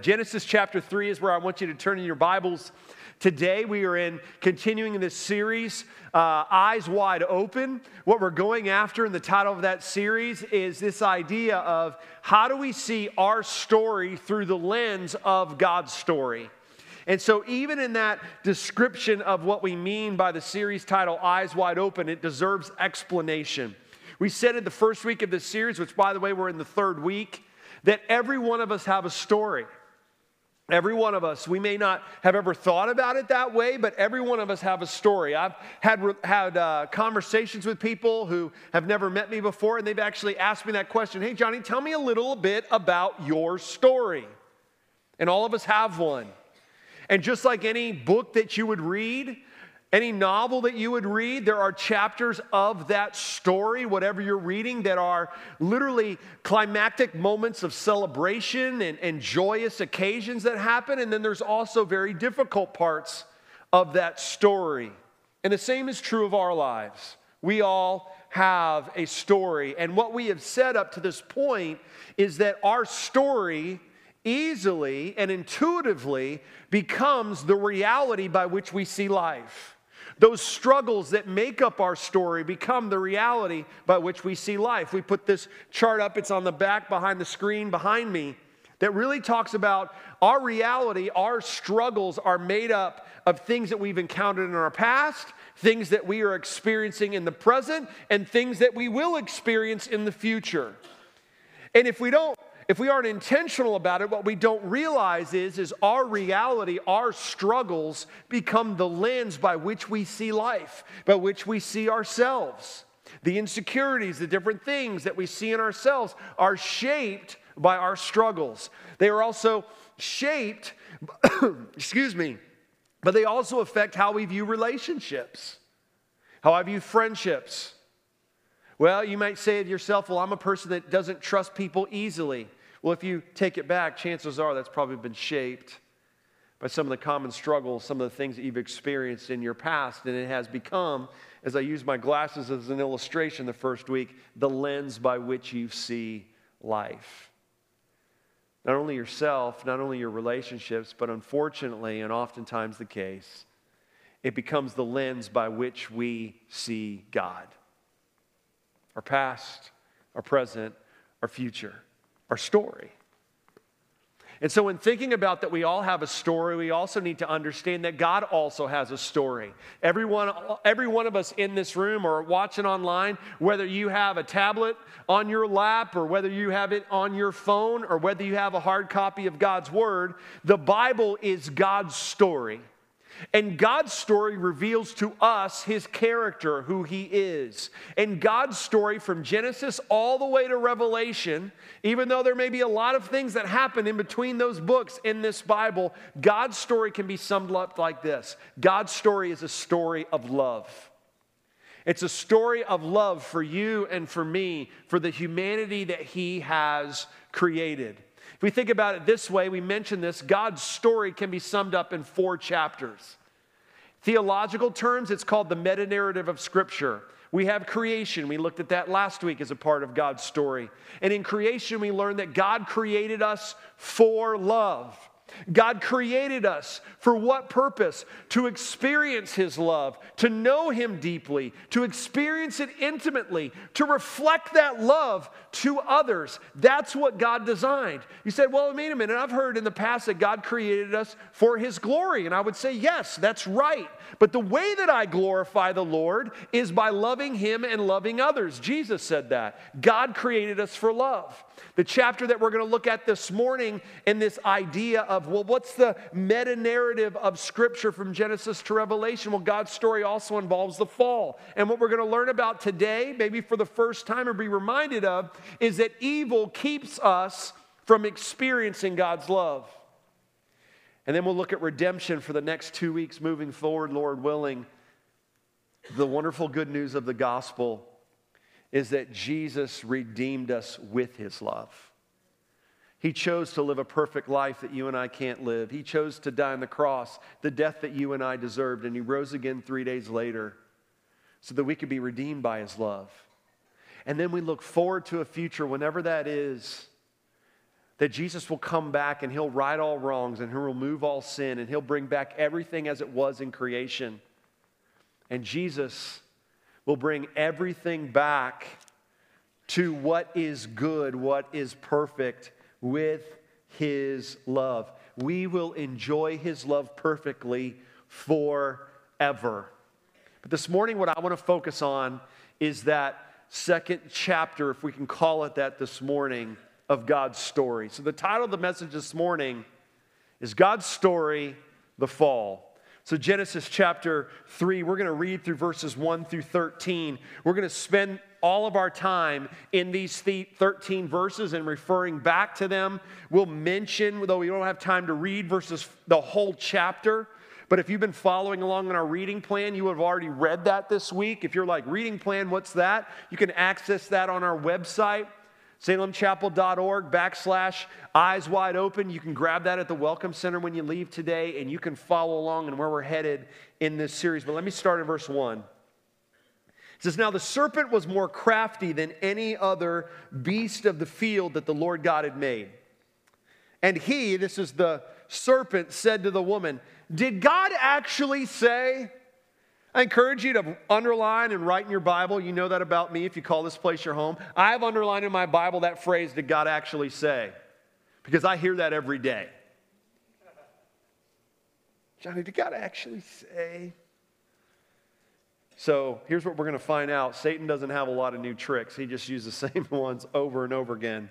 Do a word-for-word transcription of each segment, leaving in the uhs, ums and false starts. Genesis chapter three is where I want you to turn in your Bibles. Today we are in continuing this series, uh, Eyes Wide Open. What we're going after in the title of that series is this idea of how do we see our story through the lens of God's story? And so even in that description of what we mean by the series title, Eyes Wide Open, it deserves explanation. We said in the first week of this series, which by the way, we're in the third week, that every one of us have a story. Every one of us, we may not have ever thought about it that way, but every one of us have a story. I've had had uh, conversations with people who have never met me before, and they've actually asked me that question. Hey, Johnny, tell me a little bit about your story. And all of us have one. And just like any book that you would read, any novel that you would read, there are chapters of that story, whatever you're reading, that are literally climactic moments of celebration and, and joyous occasions that happen. And then there's also very difficult parts of that story. And the same is true of our lives. We all have a story. And what we have said up to this point is that our story easily and intuitively becomes the reality by which we see life. Those struggles that make up our story become the reality by which we see life. We put this chart up, it's on the back behind the screen behind me, that really talks about our reality, our struggles are made up of things that we've encountered in our past, things that we are experiencing in the present, and things that we will experience in the future. And if we don't If we aren't intentional about it, what we don't realize is, is our reality, our struggles become the lens by which we see life, by which we see ourselves. The insecurities, the different things that we see in ourselves are shaped by our struggles. They are also shaped, excuse me, but they also affect how we view relationships, how I view friendships. Well, you might say to yourself, well, I'm a person that doesn't trust people easily. Well, if you take it back, chances are that's probably been shaped by some of the common struggles, some of the things that you've experienced in your past, and it has become, as I use my glasses as an illustration the first week, the lens by which you see life. Not only yourself, not only your relationships, but unfortunately, and oftentimes the case, it becomes the lens by which we see God. Our past, our present, our future, our story. And so in thinking about that we all have a story, we also need to understand that God also has a story. Everyone, every one of us in this room or watching online, whether you have a tablet on your lap or whether you have it on your phone or whether you have a hard copy of God's Word, the Bible is God's story. And God's story reveals to us His character, who He is. And God's story from Genesis all the way to Revelation, even though there may be a lot of things that happen in between those books in this Bible, God's story can be summed up like this. God's story is a story of love. It's a story of love for you and for me, for the humanity that He has created. If we think about it this way, we mentioned this, God's story can be summed up in four chapters. Theological terms, it's called the meta-narrative of Scripture. We have creation. We looked at that last week as a part of God's story. And in creation, we learned that God created us for love. God created us for what purpose? To experience His love, to know Him deeply, to experience it intimately, to reflect that love to others. That's what God designed. You said, well, wait a minute, I've heard in the past that God created us for His glory. And I would say, yes, that's right. But the way that I glorify the Lord is by loving Him and loving others. Jesus said that. God created us for love. The chapter that we're going to look at this morning in this idea of, well, what's the meta-narrative of Scripture from Genesis to Revelation? Well, God's story also involves the fall. And what we're going to learn about today, maybe for the first time or be reminded of, is that evil keeps us from experiencing God's love. And then we'll look at redemption for the next two weeks moving forward, Lord willing. The wonderful good news of the gospel is that Jesus redeemed us with His love. He chose to live a perfect life that you and I can't live. He chose to die on the cross, the death that you and I deserved, and He rose again three days later so that we could be redeemed by His love. And then we look forward to a future, whenever that is, that Jesus will come back and he'll right all wrongs and he'll remove all sin and he'll bring back everything as it was in creation. And Jesus will bring everything back to what is good, what is perfect with his love. We will enjoy his love perfectly forever. But this morning, what I want to focus on is that second chapter, if we can call it that this morning, of God's story. So the title of the message this morning is God's Story, the Fall. So Genesis chapter three, we're going to read through verses one through thirteen. We're going to spend all of our time in these thirteen verses and referring back to them. We'll mention, though we don't have time to read verses, the whole chapter. But if you've been following along in our reading plan, you have already read that this week. If you're like, reading plan, what's that? You can access that on our website, salem chapel dot org backslash eyes wide open. You can grab that at the Welcome Center when you leave today, and you can follow along in where we're headed in this series. But let me start in verse one. It says, "Now the serpent was more crafty than any other beast of the field that the Lord God had made. And he," this is the serpent, "said to the woman, 'Did God actually say?'" I encourage you to underline and write in your Bible. You know that about me if you call this place your home. I have underlined in my Bible that phrase, "Did God actually say?" Because I hear that every day. Johnny, did God actually say? So here's what we're going to find out. Satan doesn't have a lot of new tricks. He just uses the same ones over and over again.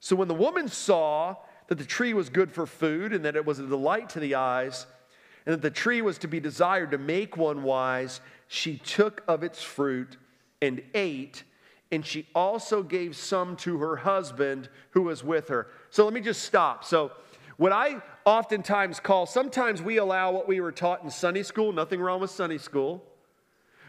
So when the woman saw that the tree was good for food, and that it was a delight to the eyes, and that the tree was to be desired to make one wise, she took of its fruit and ate, and she also gave some to her husband who was with her." So let me just stop. So what I oftentimes call, sometimes we allow what we were taught in Sunday school, nothing wrong with Sunday school,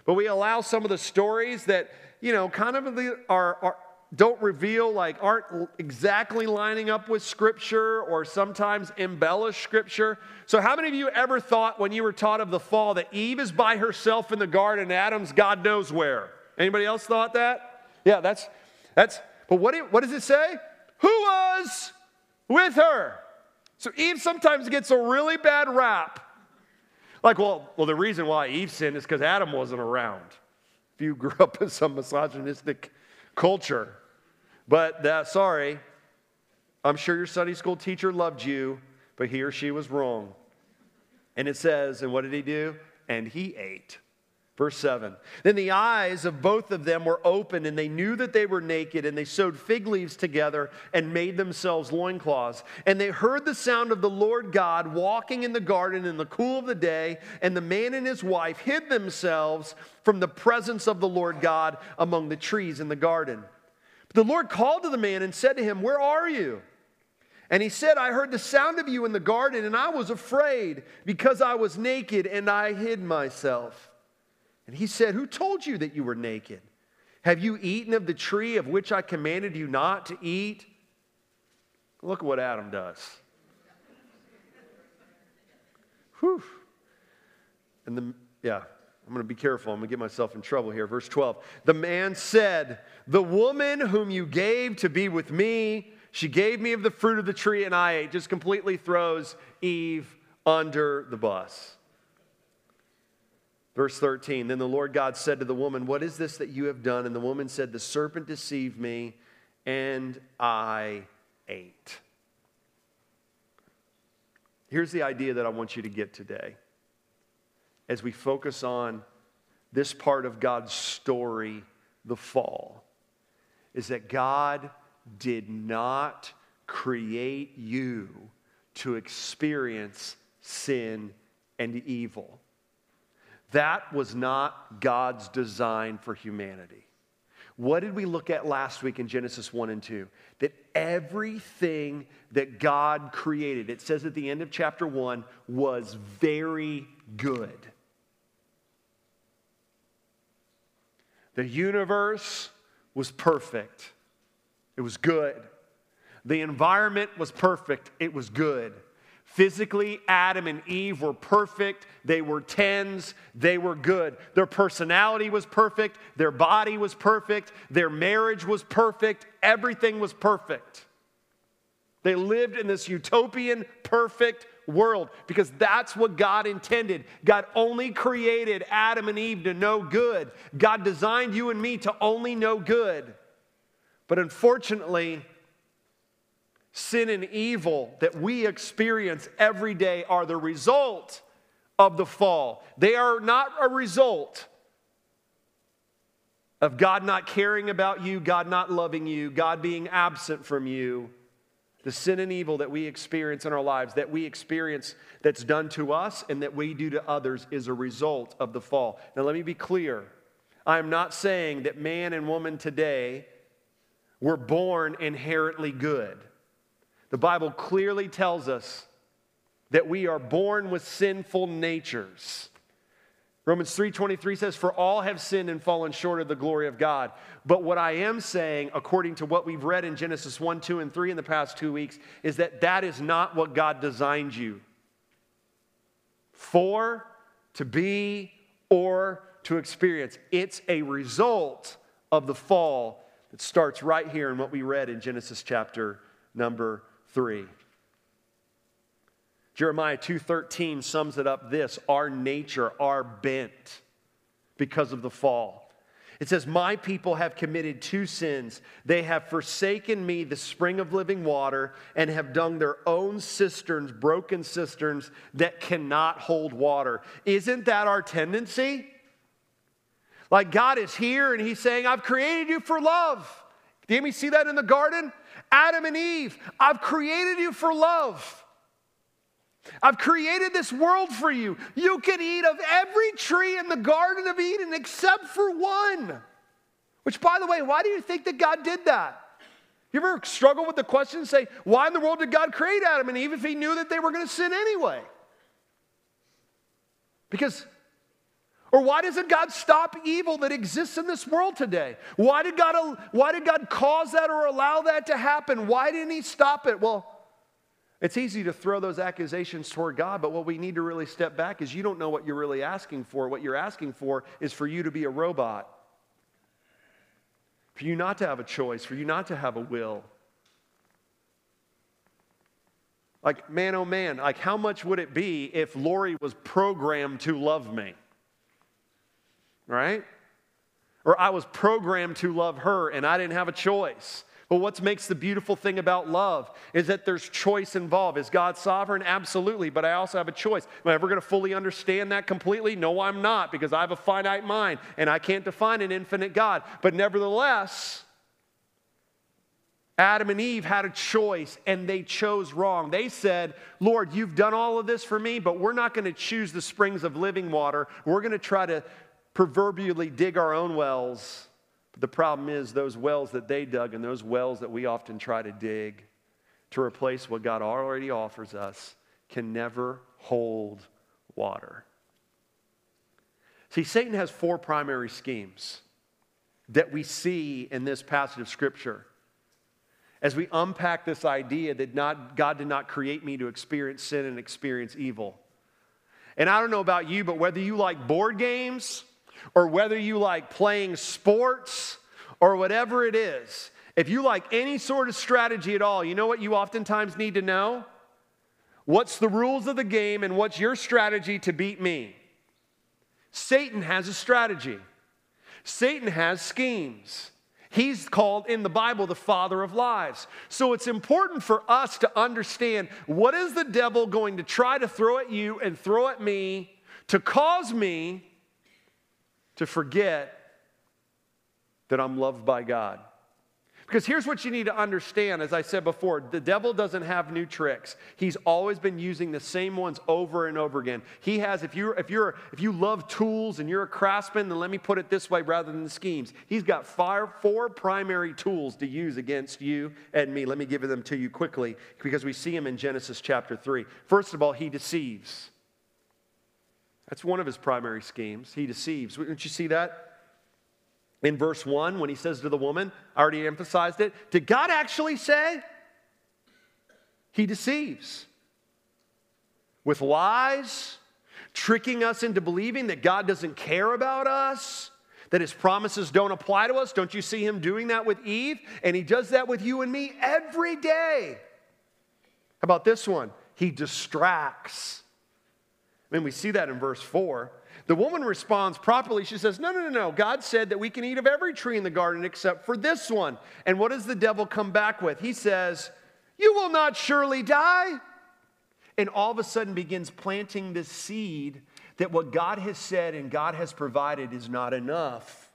but we allow some of the stories that, you know, kind of are, are don't reveal, like aren't exactly lining up with Scripture, or sometimes embellish Scripture. So how many of you ever thought when you were taught of the fall that Eve is by herself in the garden, Adam's God knows where? Anybody else thought that? Yeah, that's, that's but what, it, what does it say? Who was with her? So Eve sometimes gets a really bad rap. Like, well, well the reason why Eve sinned is because Adam wasn't around. If you grew up in some misogynistic culture. But that, sorry, I'm sure your Sunday school teacher loved you, but he or she was wrong. And it says, and what did he do? And he ate. Verse seven, "Then the eyes of both of them were opened, and they knew that they were naked, and they sewed fig leaves together and made themselves loincloths. And they heard the sound of the Lord God walking in the garden in the cool of the day, and the man and his wife hid themselves from the presence of the Lord God among the trees in the garden. But the Lord called to the man and said to him, 'Where are you?' And he said, 'I heard the sound of you in the garden, and I was afraid, because I was naked, and I hid myself.' And he said, 'Who told you that you were naked? Have you eaten of the tree of which I commanded you not to eat?'" Look at what Adam does. Whew. And the, yeah, I'm going to be careful. I'm going to get myself in trouble here. Verse twelve, "The man said, 'The woman whom you gave to be with me, she gave me of the fruit of the tree, and I ate.'" Just completely throws Eve under the bus. Verse thirteen, "Then the Lord God said to the woman, 'What is this that you have done?' And the woman said, 'The serpent deceived me, and I ate.'" Here's the idea that I want you to get today as we focus on this part of God's story, the fall, is that God did not create you to experience sin and evil. That was not God's design for humanity. What did we look at last week in Genesis one and two? That everything that God created, it says at the end of chapter one, was very good. The universe was perfect. It was good. The environment was perfect. It was good. Physically, Adam and Eve were perfect. They were tens. They were good. Their personality was perfect. Their body was perfect. Their marriage was perfect. Everything was perfect. They lived in this utopian, perfect world because that's what God intended. God only created Adam and Eve to know good. God designed you and me to only know good. But unfortunately, sin and evil that we experience every day are the result of the fall. They are not a result of God not caring about you, God not loving you, God being absent from you. The sin and evil that we experience in our lives, that we experience that's done to us and that we do to others is a result of the fall. Now let me be clear. I am not saying that man and woman today were born inherently good. The Bible clearly tells us that we are born with sinful natures. Romans three twenty-three says, "For all have sinned and fallen short of the glory of God." But what I am saying, according to what we've read in Genesis one, two, and three in the past two weeks, is that that is not what God designed you for, to be, or to experience. It's a result of the fall that starts right here in what we read in Genesis chapter number three. Jeremiah two thirteen sums it up this: our nature, our bent because of the fall. It says, "My people have committed two sins. They have forsaken me, the spring of living water, and have dug their own cisterns, broken cisterns that cannot hold water." Isn't that our tendency? Like, God is here and he's saying, "I've created you for love." Didn't we see that in the garden? Adam and Eve, I've created you for love. I've created this world for you. You can eat of every tree in the Garden of Eden except for one. Which, by the way, why do you think that God did that? You ever struggle with the question and say, why in the world did God create Adam and Eve if he knew that they were going to sin anyway? Because... Or why doesn't God stop evil that exists in this world today? Why did God, why did God cause that or allow that to happen? Why didn't he stop it? Well, it's easy to throw those accusations toward God, but what we need to really step back is you don't know what you're really asking for. What you're asking for is for you to be a robot, for you not to have a choice, for you not to have a will. Like, man, oh man, like how much would it be if Lori was programmed to love me? Right? Or I was programmed to love her and I didn't have a choice. But what makes the beautiful thing about love is that there's choice involved. Is God sovereign? Absolutely. But I also have a choice. Am I ever going to fully understand that completely? No, I'm not, because I have a finite mind and I can't define an infinite God. But nevertheless, Adam and Eve had a choice and they chose wrong. They said, "Lord, you've done all of this for me, but we're not going to choose the springs of living water. We're going to try to proverbially dig our own wells." But the problem is those wells that they dug and those wells that we often try to dig to replace what God already offers us can never hold water. See, Satan has four primary schemes that we see in this passage of Scripture. As we unpack this idea that not, God did not create me to experience sin and experience evil. And I don't know about you, but whether you like board games, or whether you like playing sports, or whatever it is, if you like any sort of strategy at all, you know what you oftentimes need to know? What's the rules of the game and what's your strategy to beat me? Satan has a strategy. Satan has schemes. He's called in the Bible the father of lies. So it's important for us to understand, what is the devil going to try to throw at you and throw at me to cause me to forget that I'm loved by God? Because here's what you need to understand, as I said before, the devil doesn't have new tricks. He's always been using the same ones over and over again. He has, if you if you're if you love tools and you're a craftsman, then let me put it this way rather than the schemes. He's got five, four primary tools to use against you and me. Let me give them to you quickly because we see him in Genesis chapter three. First of all, he deceives. That's one of his primary schemes. He deceives. Didn't you see that? In verse one, when he says to the woman, I already emphasized it, did God actually say? He deceives with lies, tricking us into believing that God doesn't care about us, that his promises don't apply to us. Don't you see him doing that with Eve? And he does that with you and me every day. How about this one? He distracts. I mean, we see that in verse four. The woman responds properly. She says, no, no, no, no. God said that we can eat of every tree in the garden except for this one. And what does the devil come back with? He says, you will not surely die. And all of a sudden begins planting this seed that what God has said and God has provided is not enough.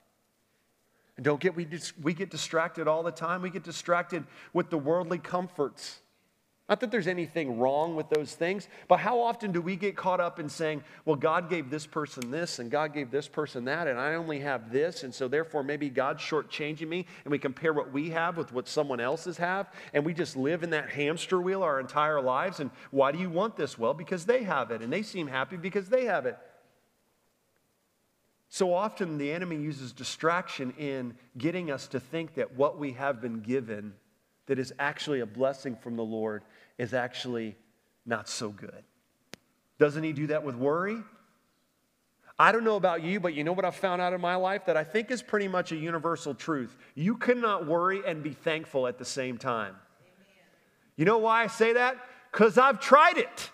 And don't get, we, dis, we get distracted all the time. We get distracted with the worldly comforts. Not that there's anything wrong with those things, but how often do we get caught up in saying, well, God gave this person this, and God gave this person that, and I only have this, and so therefore maybe God's shortchanging me, and we compare what we have with what someone else's have, and we just live in that hamster wheel our entire lives, and why do you want this? Well, because they have it, and they seem happy because they have it. So often the enemy uses distraction in getting us to think that what we have been given that is actually a blessing from the Lord is actually not so good. Doesn't he do that with worry? I don't know about you, but you know what I've found out in my life that I think is pretty much a universal truth. You cannot worry and be thankful at the same time. Amen. You know why I say that? Because I've tried it.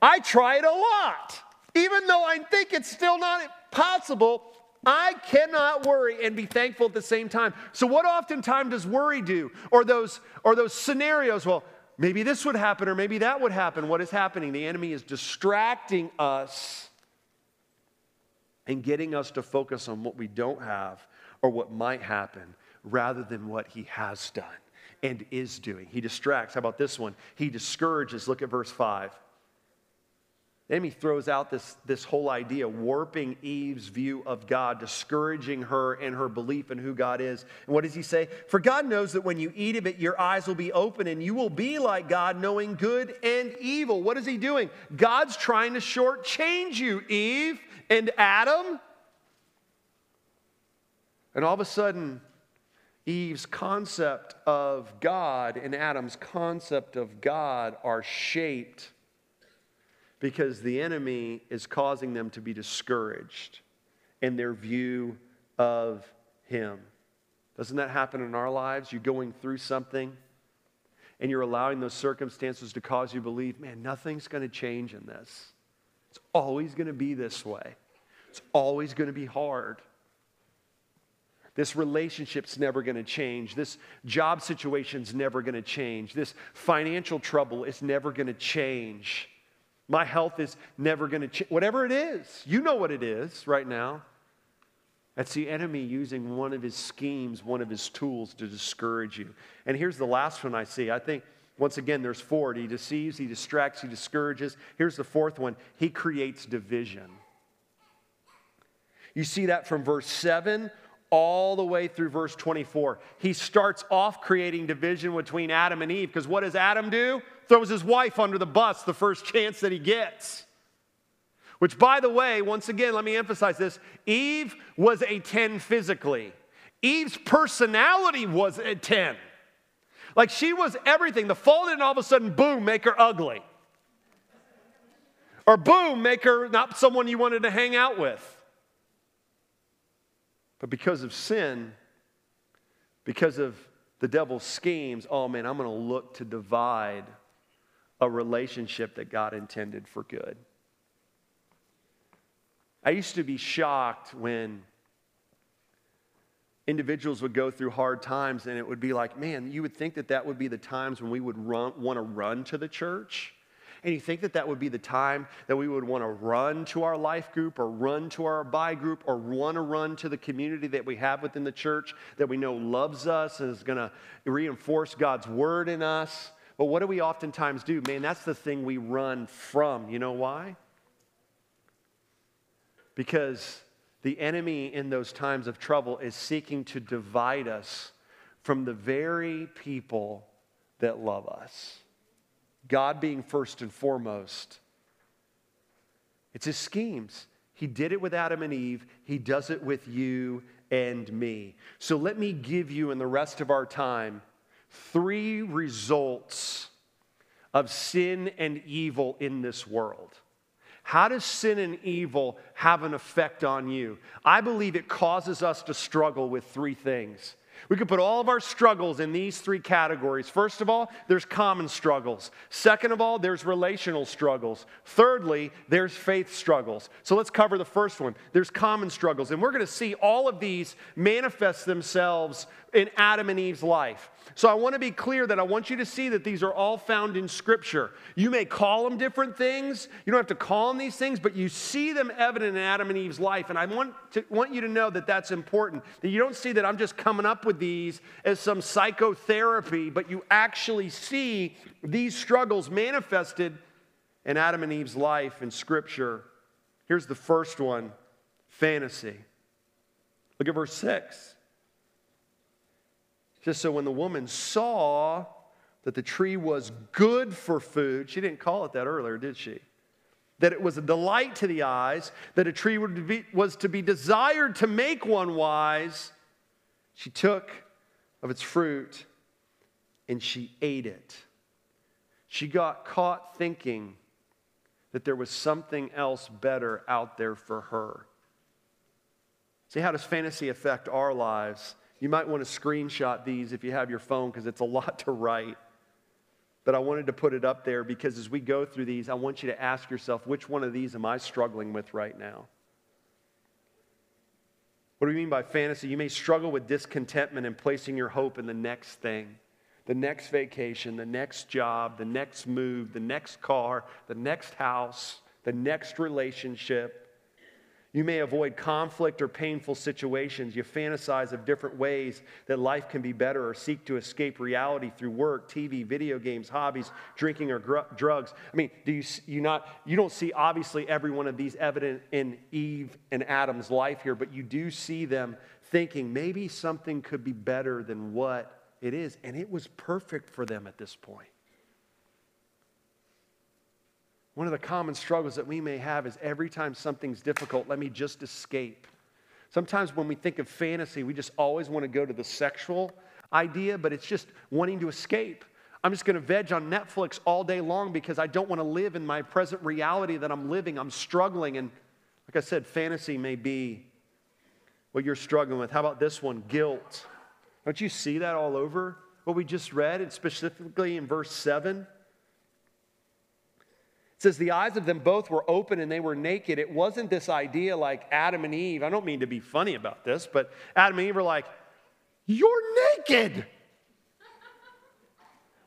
I try it a lot. Even though I think it's still not possible, I cannot worry and be thankful at the same time. So what oftentimes does worry do? Or those, or those scenarios, well, maybe this would happen or maybe that would happen. What is happening? The enemy is distracting us and getting us to focus on what we don't have or what might happen rather than what he has done and is doing. He distracts. How about this one? He discourages. Look at verse five. The enemy throws out this, this whole idea, warping Eve's view of God, discouraging her and her belief in who God is. And what does he say? For God knows that when you eat of it, your eyes will be open and you will be like God, knowing good and evil. What is he doing? God's trying to shortchange you, Eve and Adam. And all of a sudden, Eve's concept of God and Adam's concept of God are shaped because the enemy is causing them to be discouraged in their view of him. Doesn't that happen in our lives? You're going through something, and you're allowing those circumstances to cause you to believe, man, nothing's going to change in this. It's always going to be this way. It's always going to be hard. This relationship's never going to change. This job situation's never going to change. This financial trouble is never going to change. My health is never going to change. Whatever it is, you know what it is right now. That's the enemy using one of his schemes, one of his tools to discourage you. And here's the last one I see. I think, once again, there's four. He deceives, he distracts, he discourages. Here's the fourth one. He creates division. You see that from verse seven all the way through verse twenty-four. He starts off creating division between Adam and Eve because what does Adam do? Throws his wife under the bus the first chance that he gets. Which, by the way, once again, let me emphasize this. Eve was a ten physically. Eve's personality was a ten. Like she was everything. The fall didn't all of a sudden, boom, make her ugly. Or boom, make her not someone you wanted to hang out with. But because of sin, because of the devil's schemes, oh man, I'm going to look to divide a relationship that God intended for good. I used to be shocked when individuals would go through hard times and it would be like, man, you would think that that would be the times when we would run, want to run to the church And you think that that would be the time that we would want to run to our life group or run to our buy group or want to run to the community that we have within the church that we know loves us and is going to reinforce God's word in us. But what do we oftentimes do? Man, that's the thing we run from. You know why? Because the enemy in those times of trouble is seeking to divide us from the very people that love us. God being first and foremost. It's his schemes. He did it with Adam and Eve. He does it with you and me. So let me give you in the rest of our time three results of sin and evil in this world. How does sin and evil have an effect on you? I believe it causes us to struggle with three things. We could put all of our struggles in these three categories. First of all, there's common struggles. Second of all, there's relational struggles. Thirdly, there's faith struggles. So let's cover the first one. There's common struggles. And we're going to see all of these manifest themselves in Adam and Eve's life. So I want to be clear that I want you to see that these are all found in Scripture. You may call them different things. You don't have to call them these things, but you see them evident in Adam and Eve's life. And I want to want you to know that that's important, that you don't see that I'm just coming up with these as some psychotherapy, but you actually see these struggles manifested in Adam and Eve's life in Scripture. Here's the first one, fantasy. Look at verse six. Just so when the woman saw that the tree was good for food, she didn't call it that earlier, did she? That it was a delight to the eyes, that a tree would be, was to be desired to make one wise. She took of its fruit and she ate it. She got caught thinking that there was something else better out there for her. See, how does fantasy affect our lives? You might want to screenshot these if you have your phone because it's a lot to write. But I wanted to put it up there because as we go through these, I want you to ask yourself, which one of these am I struggling with right now? What do we mean by fantasy? You may struggle with discontentment and placing your hope in the next thing, the next vacation, the next job, the next move, the next car, the next house, the next relationship. You may avoid conflict or painful situations. You fantasize of different ways that life can be better or seek to escape reality through work, T V, video games, hobbies, drinking, or gr- drugs. I mean, do you, you not, you don't see obviously every one of these evident in Eve and Adam's life here, but you do see them thinking maybe something could be better than what it is. And it was perfect for them at this point. One of the common struggles that we may have is every time something's difficult, let me just escape. Sometimes when we think of fantasy, we just always want to go to the sexual idea, but it's just wanting to escape. I'm just going to veg on Netflix all day long because I don't want to live in my present reality that I'm living. I'm struggling. And like I said, fantasy may be what you're struggling with. How about this one? Guilt. Don't you see that all over what we just read, and specifically in verse seven? It says, the eyes of them both were open and they were naked. It wasn't this idea like Adam and Eve. I don't mean to be funny about this, but Adam and Eve were like, you're naked.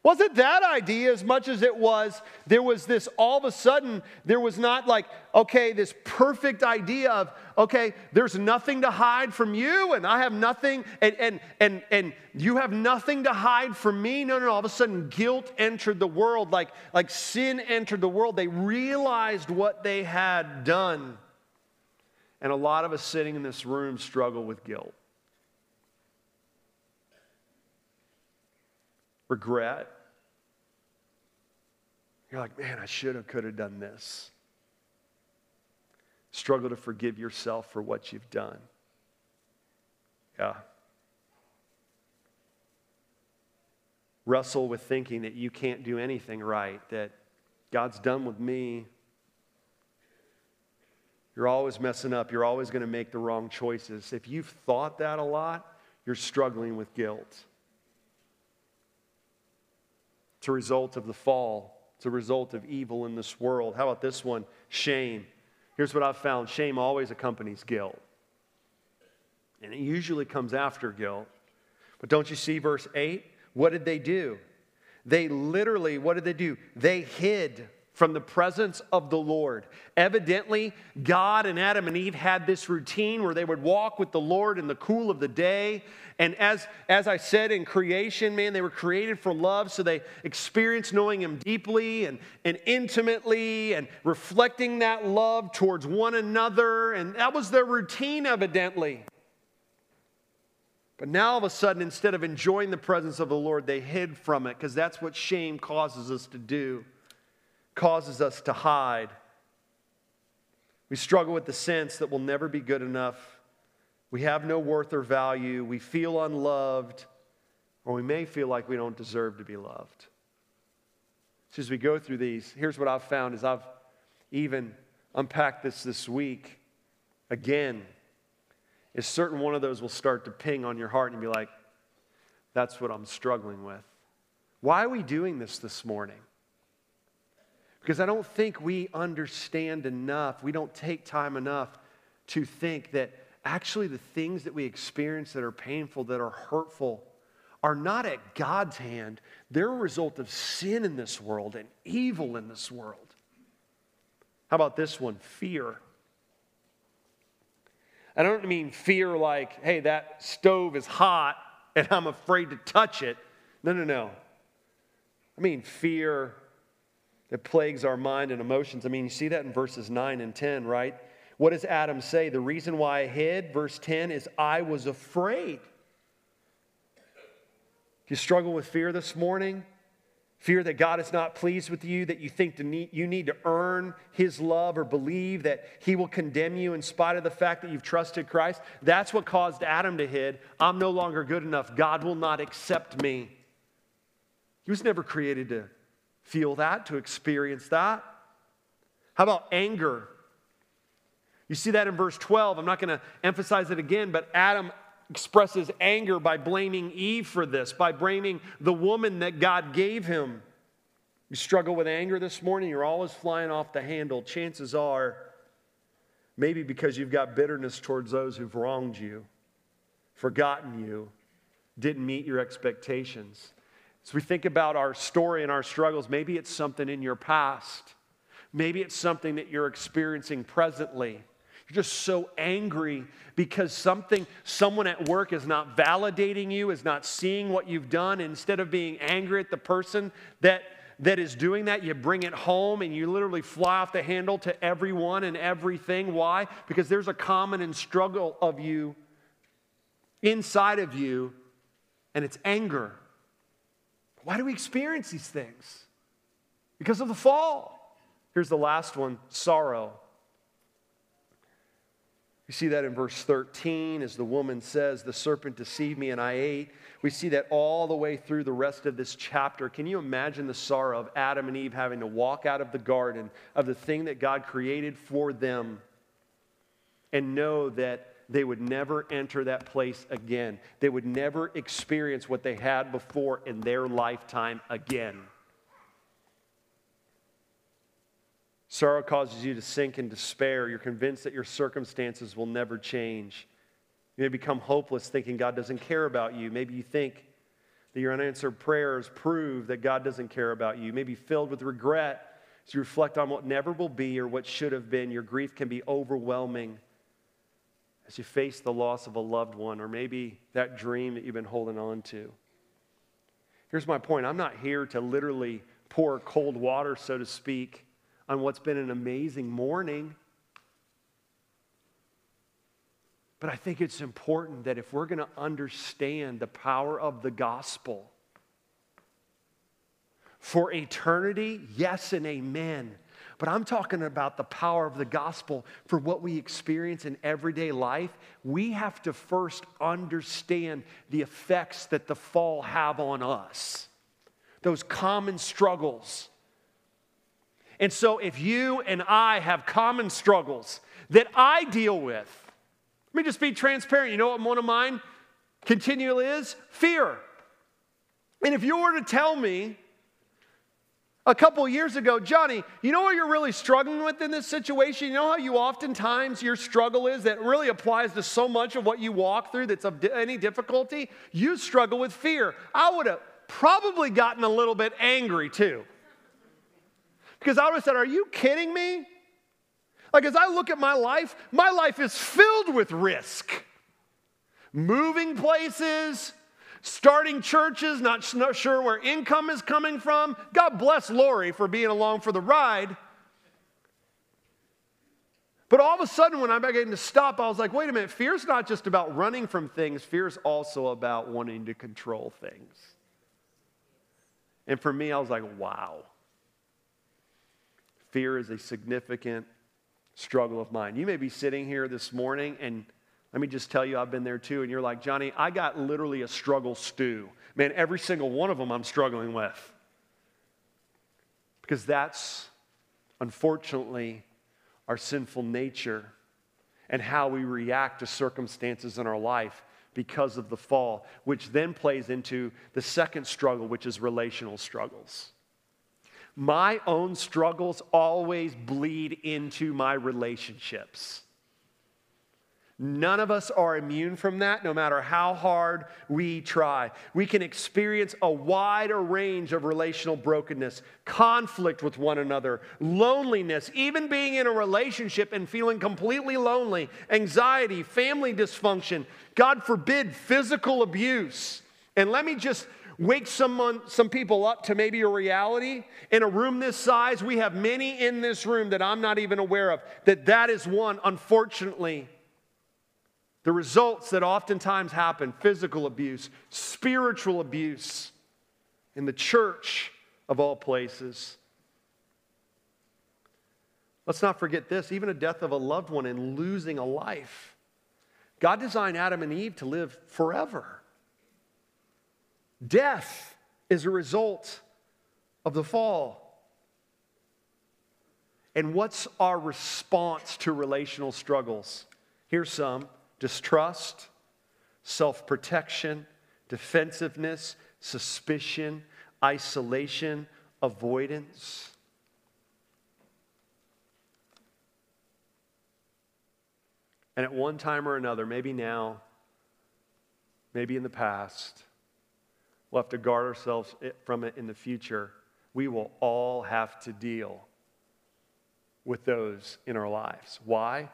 Wasn't that idea as much as it was, there was this, all of a sudden, there was not like, okay, this perfect idea of, okay, there's nothing to hide from you and I have nothing and and and and you have nothing to hide from me. No, no, no. All of a sudden guilt entered the world, like, like sin entered the world. They realized what they had done. And a lot of us sitting in this room struggle with guilt. Regret. You're like, man, I should have, could have done this. Struggle to forgive yourself for what you've done. Yeah. Wrestle with thinking that you can't do anything right, that God's done with me. You're always messing up. You're always going to make the wrong choices. If you've thought that a lot, you're struggling with guilt. It's a result of the fall. It's a result of evil in this world. How about this one? Shame. Here's what I've found. Shame always accompanies guilt. And it usually comes after guilt. But don't you see verse eight? What did they do? They literally, what did they do? They hid from the presence of the Lord. Evidently, God and Adam and Eve had this routine where they would walk with the Lord in the cool of the day. And as, as I said in creation, man, they were created for love, so they experienced knowing Him deeply and, and intimately and reflecting that love towards one another. And that was their routine, evidently. But now all of a sudden, instead of enjoying the presence of the Lord, they hid from it, because that's what shame causes us to do, causes us to hide. We struggle with the sense that we'll never be good enough. We have no worth or value. We feel unloved, or we may feel like we don't deserve to be loved. So as we go through these, here's what I've found as I've even unpacked this this week again, is certain one of those will start to ping on your heart and be like, that's what I'm struggling with. Why are we doing this this morning? Because I don't think we understand enough. We don't take time enough to think that actually the things that we experience that are painful, that are hurtful, are not at God's hand. They're a result of sin in this world and evil in this world. How about this one? Fear. I don't mean fear like, hey, that stove is hot and I'm afraid to touch it. No, no, no. I mean fear that plagues our mind and emotions. I mean, you see that in verses nine and ten, right? What does Adam say? The reason why I hid, verse ten, is I was afraid. If you struggle with fear this morning, fear that God is not pleased with you, that you think to need, you need to earn His love or believe that He will condemn you in spite of the fact that you've trusted Christ, that's what caused Adam to hid. I'm no longer good enough. God will not accept me. He was never created to feel that, to experience that. How about anger? You see that in verse twelve. I'm not going to emphasize it again, but Adam expresses anger by blaming Eve for this, by blaming the woman that God gave him. You struggle with anger this morning, you're always flying off the handle. Chances are, maybe because you've got bitterness towards those who've wronged you, forgotten you, didn't meet your expectations. As we think about our story and our struggles, maybe it's something in your past. Maybe it's something that you're experiencing presently. You're just so angry because something, someone at work is not validating you, is not seeing what you've done. Instead of being angry at the person that, that is doing that, you bring it home and you literally fly off the handle to everyone and everything. Why? Because there's a common and struggle of you, inside of you, and it's anger. Why do we experience these things? Because of the fall. Here's the last one, sorrow. We see that in verse thirteen, as the woman says, the serpent deceived me and I ate. We see that all the way through the rest of this chapter. Can you imagine the sorrow of Adam and Eve having to walk out of the garden of the thing that God created for them and know that they would never enter that place again. They would never experience what they had before in their lifetime again. Sorrow causes you to sink in despair. You're convinced that your circumstances will never change. You may become hopeless, thinking God doesn't care about you. Maybe you think that your unanswered prayers prove that God doesn't care about you. You may be filled with regret as you reflect on what never will be or what should have been. Your grief can be overwhelming as you face the loss of a loved one, or maybe that dream that you've been holding on to. Here's my point. I'm not here to literally pour cold water, so to speak, on what's been an amazing morning. But I think it's important that if we're going to understand the power of the gospel for eternity, yes and amen. But I'm talking about the power of the gospel for what we experience in everyday life. We have to first understand the effects that the fall have on us, those common struggles. And so if you and I have common struggles that I deal with, let me just be transparent. You know what one of mine continually is? Fear. And if you were to tell me a couple years ago, Johnny, you know what you're really struggling with in this situation? You know how you oftentimes your struggle is that really applies to so much of what you walk through that's of any difficulty? You struggle with fear. I would have probably gotten a little bit angry too. Because I would have said, are you kidding me? Like, as I look at my life, my life is filled with risk. Moving places, starting churches, not, not sure where income is coming from. God bless Lori for being along for the ride. But all of a sudden, when I began to stop, I was like, wait a minute, fear's not just about running from things. Fear's also about wanting to control things. And for me, I was like, wow. Fear is a significant struggle of mine. You may be sitting here this morning, and let me just tell you, I've been there too, and you're like, Johnny, I got literally a struggle stew. Man, every single one of them I'm struggling with. Because that's, unfortunately, our sinful nature and how we react to circumstances in our life because of the fall, which then plays into the second struggle, which is relational struggles. My own struggles always bleed into my relationships. None of us are immune from that, no matter how hard we try. We can experience a wider range of relational brokenness, conflict with one another, loneliness, even being in a relationship and feeling completely lonely, anxiety, family dysfunction, God forbid, physical abuse. And let me just wake someone, some people up to maybe a reality. In a room this size, we have many in this room that I'm not even aware of, that that is one, unfortunately. The results that oftentimes happen, physical abuse, spiritual abuse, in the church of all places. Let's not forget this, even a death of a loved one and losing a life. God designed Adam and Eve to live forever. Death is a result of the fall. And what's our response to relational struggles? Here's some. Distrust, self-protection, defensiveness, suspicion, isolation, avoidance. And at one time or another, maybe now, maybe in the past, we'll have to guard ourselves from it in the future. We will all have to deal with those in our lives. Why?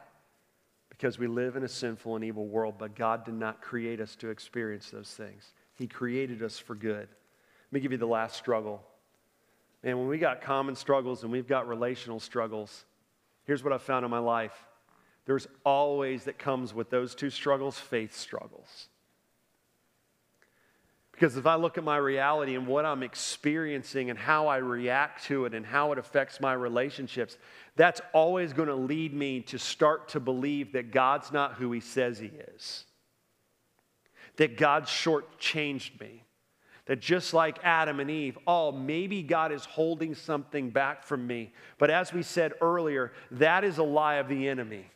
Because we live in a sinful and evil world, but God did not create us to experience those things. He created us for good. Let me give you the last struggle. Man, when we got common struggles and we've got relational struggles, here's what I've found in my life. There's always that comes with those two struggles, faith struggles. Because if I look at my reality and what I'm experiencing and how I react to it and how it affects my relationships, that's always going to lead me to start to believe that God's not who He says He is. That God shortchanged me. That just like Adam and Eve, oh, maybe God is holding something back from me. But as we said earlier, that is a lie of the enemy.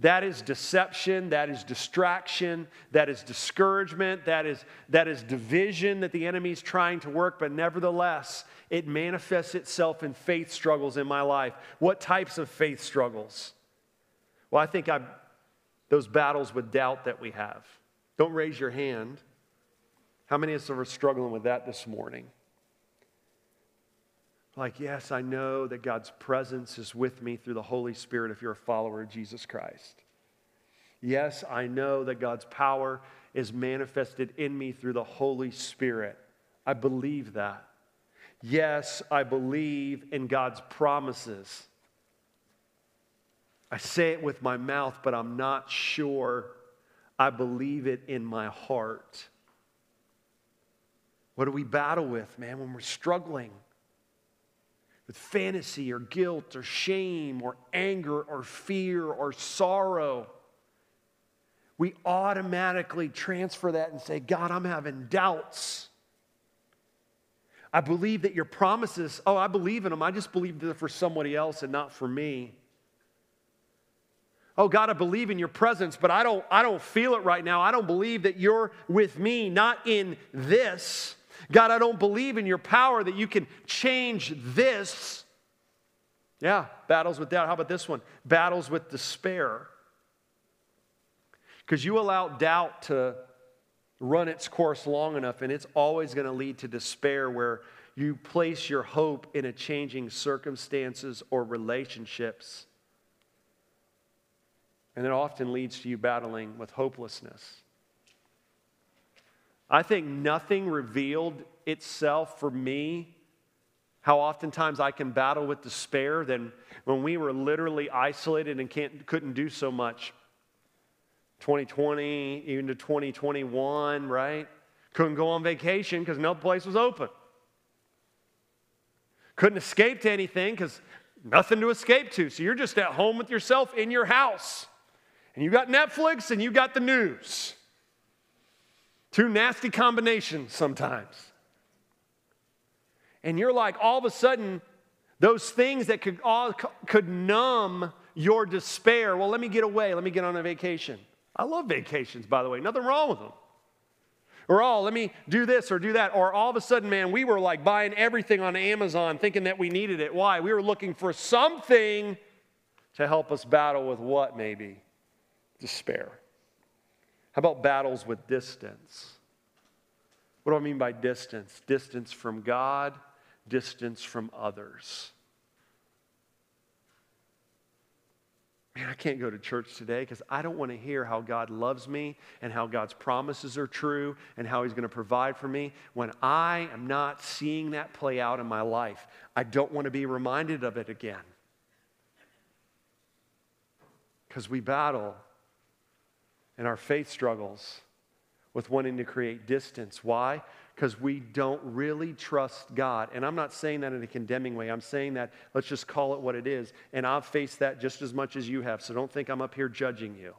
That is deception, that is distraction, that is discouragement, that is, that is division that the enemy is trying to work, but nevertheless, it manifests itself in faith struggles in my life. What types of faith struggles? Well, I think I, those battles with doubt that we have. Don't raise your hand. How many of us are struggling with that this morning? Like, yes, I know that God's presence is with me through the Holy Spirit if you're a follower of Jesus Christ. Yes, I know that God's power is manifested in me through the Holy Spirit. I believe that. Yes, I believe in God's promises. I say it with my mouth, but I'm not sure I believe it in my heart. What do we battle with, man, when we're struggling? With fantasy or guilt or shame or anger or fear or sorrow, we automatically transfer that and say, God, I'm having doubts. I believe that your promises, oh, I believe in them. I just believe they're for somebody else and not for me. Oh, God, I believe in your presence, but I don't, I don't feel it right now. I don't believe that you're with me, not in this. God, I don't believe in your power that you can change this. Yeah, battles with doubt. How about this one? Battles with despair. Because you allow doubt to run its course long enough, and it's always going to lead to despair where you place your hope in a changing circumstances or relationships. And it often leads to you battling with hopelessness. I think nothing revealed itself for me how oftentimes I can battle with despair than when we were literally isolated and can't, couldn't do so much. twenty twenty, even to twenty twenty-one, right? Couldn't go on vacation because no place was open. Couldn't escape to anything because nothing to escape to. So you're just at home with yourself in your house. And you got Netflix and you got the news. Two nasty combinations sometimes. And you're like, all of a sudden, those things that could all could numb your despair. Well, let me get away. Let me get on a vacation. I love vacations, by the way. Nothing wrong with them. Or, oh, let me do this or do that. Or all of a sudden, man, we were like buying everything on Amazon thinking that we needed it. Why? We were looking for something to help us battle with what, maybe? Despair. How about battles with distance? What do I mean by distance? Distance from God, distance from others. Man, I can't go to church today because I don't want to hear how God loves me and how God's promises are true and how he's going to provide for me when I am not seeing that play out in my life. I don't want to be reminded of it again. Because we battle in our faith struggles with wanting to create distance. Why? Because we don't really trust God. And I'm not saying that in a condemning way. I'm saying that, let's just call it what it is. And I've faced that just as much as you have, so don't think I'm up here judging you.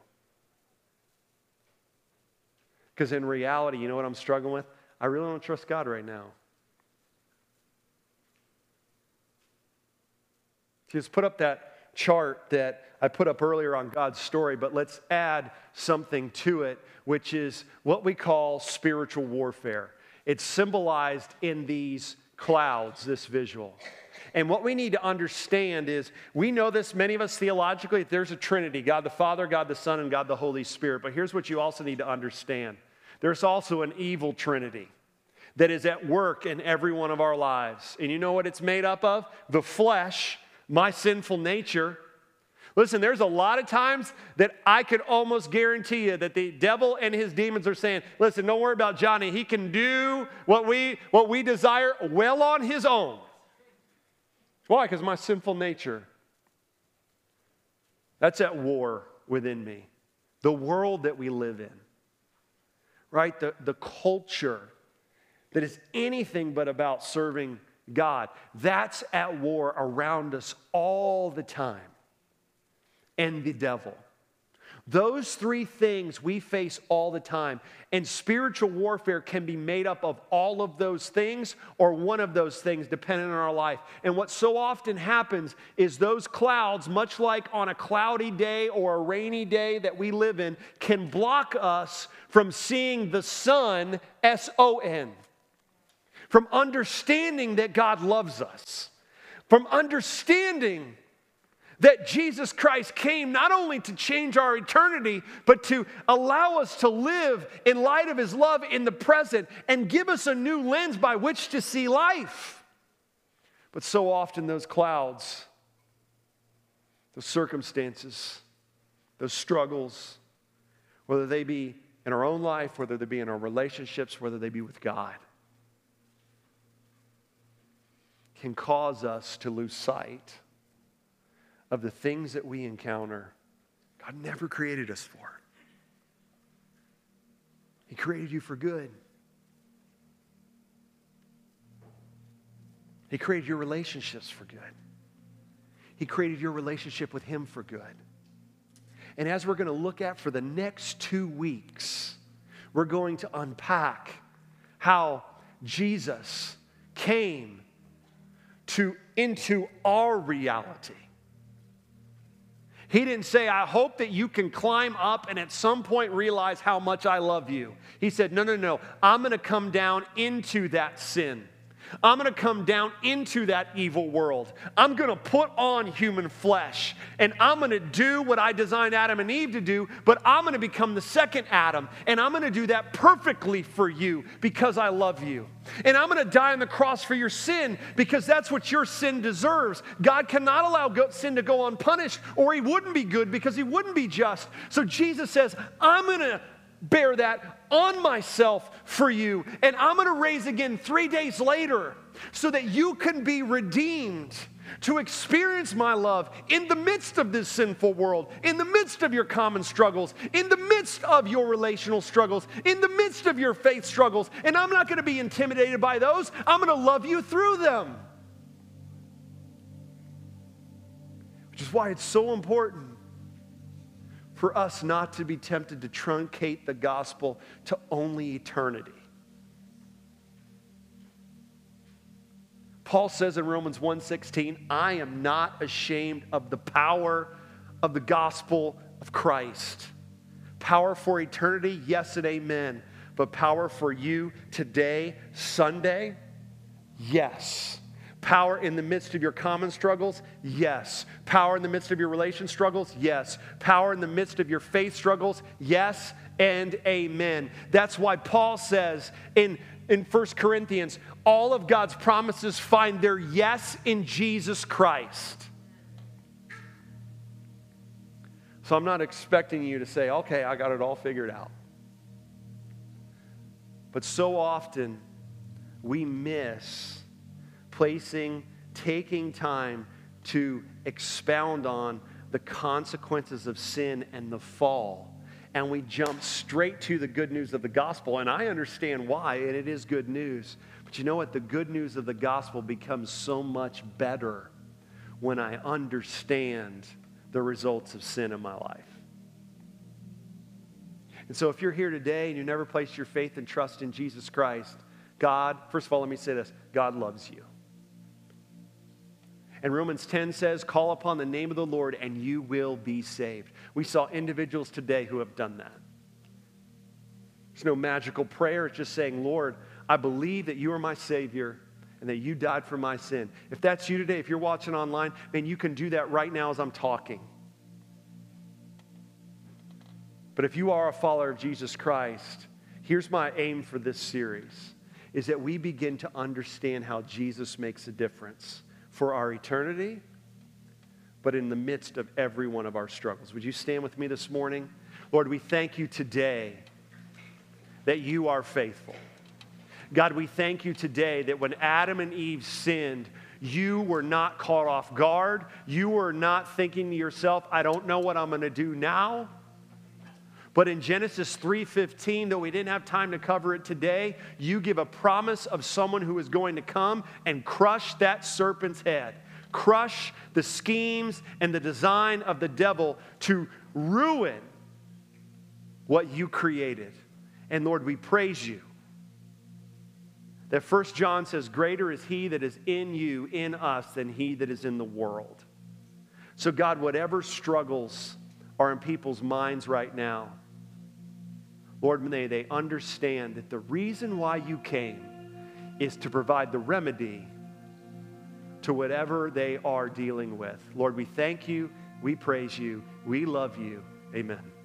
Because in reality, you know what I'm struggling with? I really don't trust God right now. Just put up that chart that I put up earlier on God's story, but let's add something to it, which is what we call spiritual warfare. It's symbolized in these clouds, this visual. And what we need to understand is, we know this, many of us theologically, that there's a Trinity, God the Father, God the Son, and God the Holy Spirit. But here's what you also need to understand. There's also an evil Trinity that is at work in every one of our lives. And you know what it's made up of? The flesh, my sinful nature. Listen, there's a lot of times that I could almost guarantee you that the devil and his demons are saying, listen, don't worry about Johnny. He can do what we, what we desire well on his own. Why? Because my sinful nature, that's at war within me. The world that we live in, right? The, the culture that is anything but about serving God, that's at war around us all the time. And the devil. Those three things we face all the time. And spiritual warfare can be made up of all of those things or one of those things depending on our life. And what so often happens is those clouds, much like on a cloudy day or a rainy day that we live in, can block us from seeing the sun, S O N, from understanding that God loves us, from understanding that Jesus Christ came not only to change our eternity, but to allow us to live in light of his love in the present and give us a new lens by which to see life. But so often those clouds, those circumstances, those struggles, whether they be in our own life, whether they be in our relationships, whether they be with God, can cause us to lose sight of the things that we encounter. God never created us for. He created you for good. He created your relationships for good. He created your relationship with him for good. And as we're going to look at for the next two weeks, we're going to unpack how Jesus came to into our reality. He didn't say, I hope that you can climb up and at some point realize how much I love you. He said, no, no, no, I'm going to come down into that sin. I'm going to come down into that evil world. I'm going to put on human flesh, and I'm going to do what I designed Adam and Eve to do, but I'm going to become the second Adam, and I'm going to do that perfectly for you because I love you. And I'm going to die on the cross for your sin because that's what your sin deserves. God cannot allow sin to go unpunished, or he wouldn't be good because he wouldn't be just. So Jesus says, I'm going to bear that on myself for you, and I'm going to raise again three days later so that you can be redeemed to experience my love in the midst of this sinful world, in the midst of your common struggles, in the midst of your relational struggles, in the midst of your faith struggles, and I'm not going to be intimidated by those. I'm going to love you through them, which is why it's so important for us not to be tempted to truncate the gospel to only eternity. Paul says in Romans one sixteen, I am not ashamed of the power of the gospel of Christ. Power for eternity, yes and amen. But power for you today, Sunday, yes. Power in the midst of your common struggles? Yes. Power in the midst of your relation struggles? Yes. Power in the midst of your faith struggles? Yes and amen. That's why Paul says in, in First Corinthians, all of God's promises find their yes in Jesus Christ. So I'm not expecting you to say, okay, I got it all figured out. But so often we miss placing, taking time to expound on the consequences of sin and the fall. And we jump straight to the good news of the gospel. And I understand why, and it is good news. But you know what? The good news of the gospel becomes so much better when I understand the results of sin in my life. And so if you're here today and you never placed your faith and trust in Jesus Christ, God, first of all, let me say this, God loves you. And Romans ten says, call upon the name of the Lord and you will be saved. We saw individuals today who have done that. It's no magical prayer. It's just saying, Lord, I believe that you are my Savior and that you died for my sin. If that's you today, if you're watching online, man, you can do that right now as I'm talking. But if you are a follower of Jesus Christ, here's my aim for this series, is that we begin to understand how Jesus makes a difference for our eternity, but in the midst of every one of our struggles. Would you stand with me this morning? Lord, we thank you today that you are faithful. God, we thank you today that when Adam and Eve sinned, you were not caught off guard. You were not thinking to yourself, I don't know what I'm going to do now. But in Genesis three fifteen, though we didn't have time to cover it today, you give a promise of someone who is going to come and crush that serpent's head. Crush the schemes and the design of the devil to ruin what you created. And Lord, we praise you that First John says, greater is he that is in you, in us, than he that is in the world. So God, whatever struggles are in people's minds right now, Lord, may they understand that the reason why you came is to provide the remedy to whatever they are dealing with. Lord, we thank you, we praise you, we love you. Amen.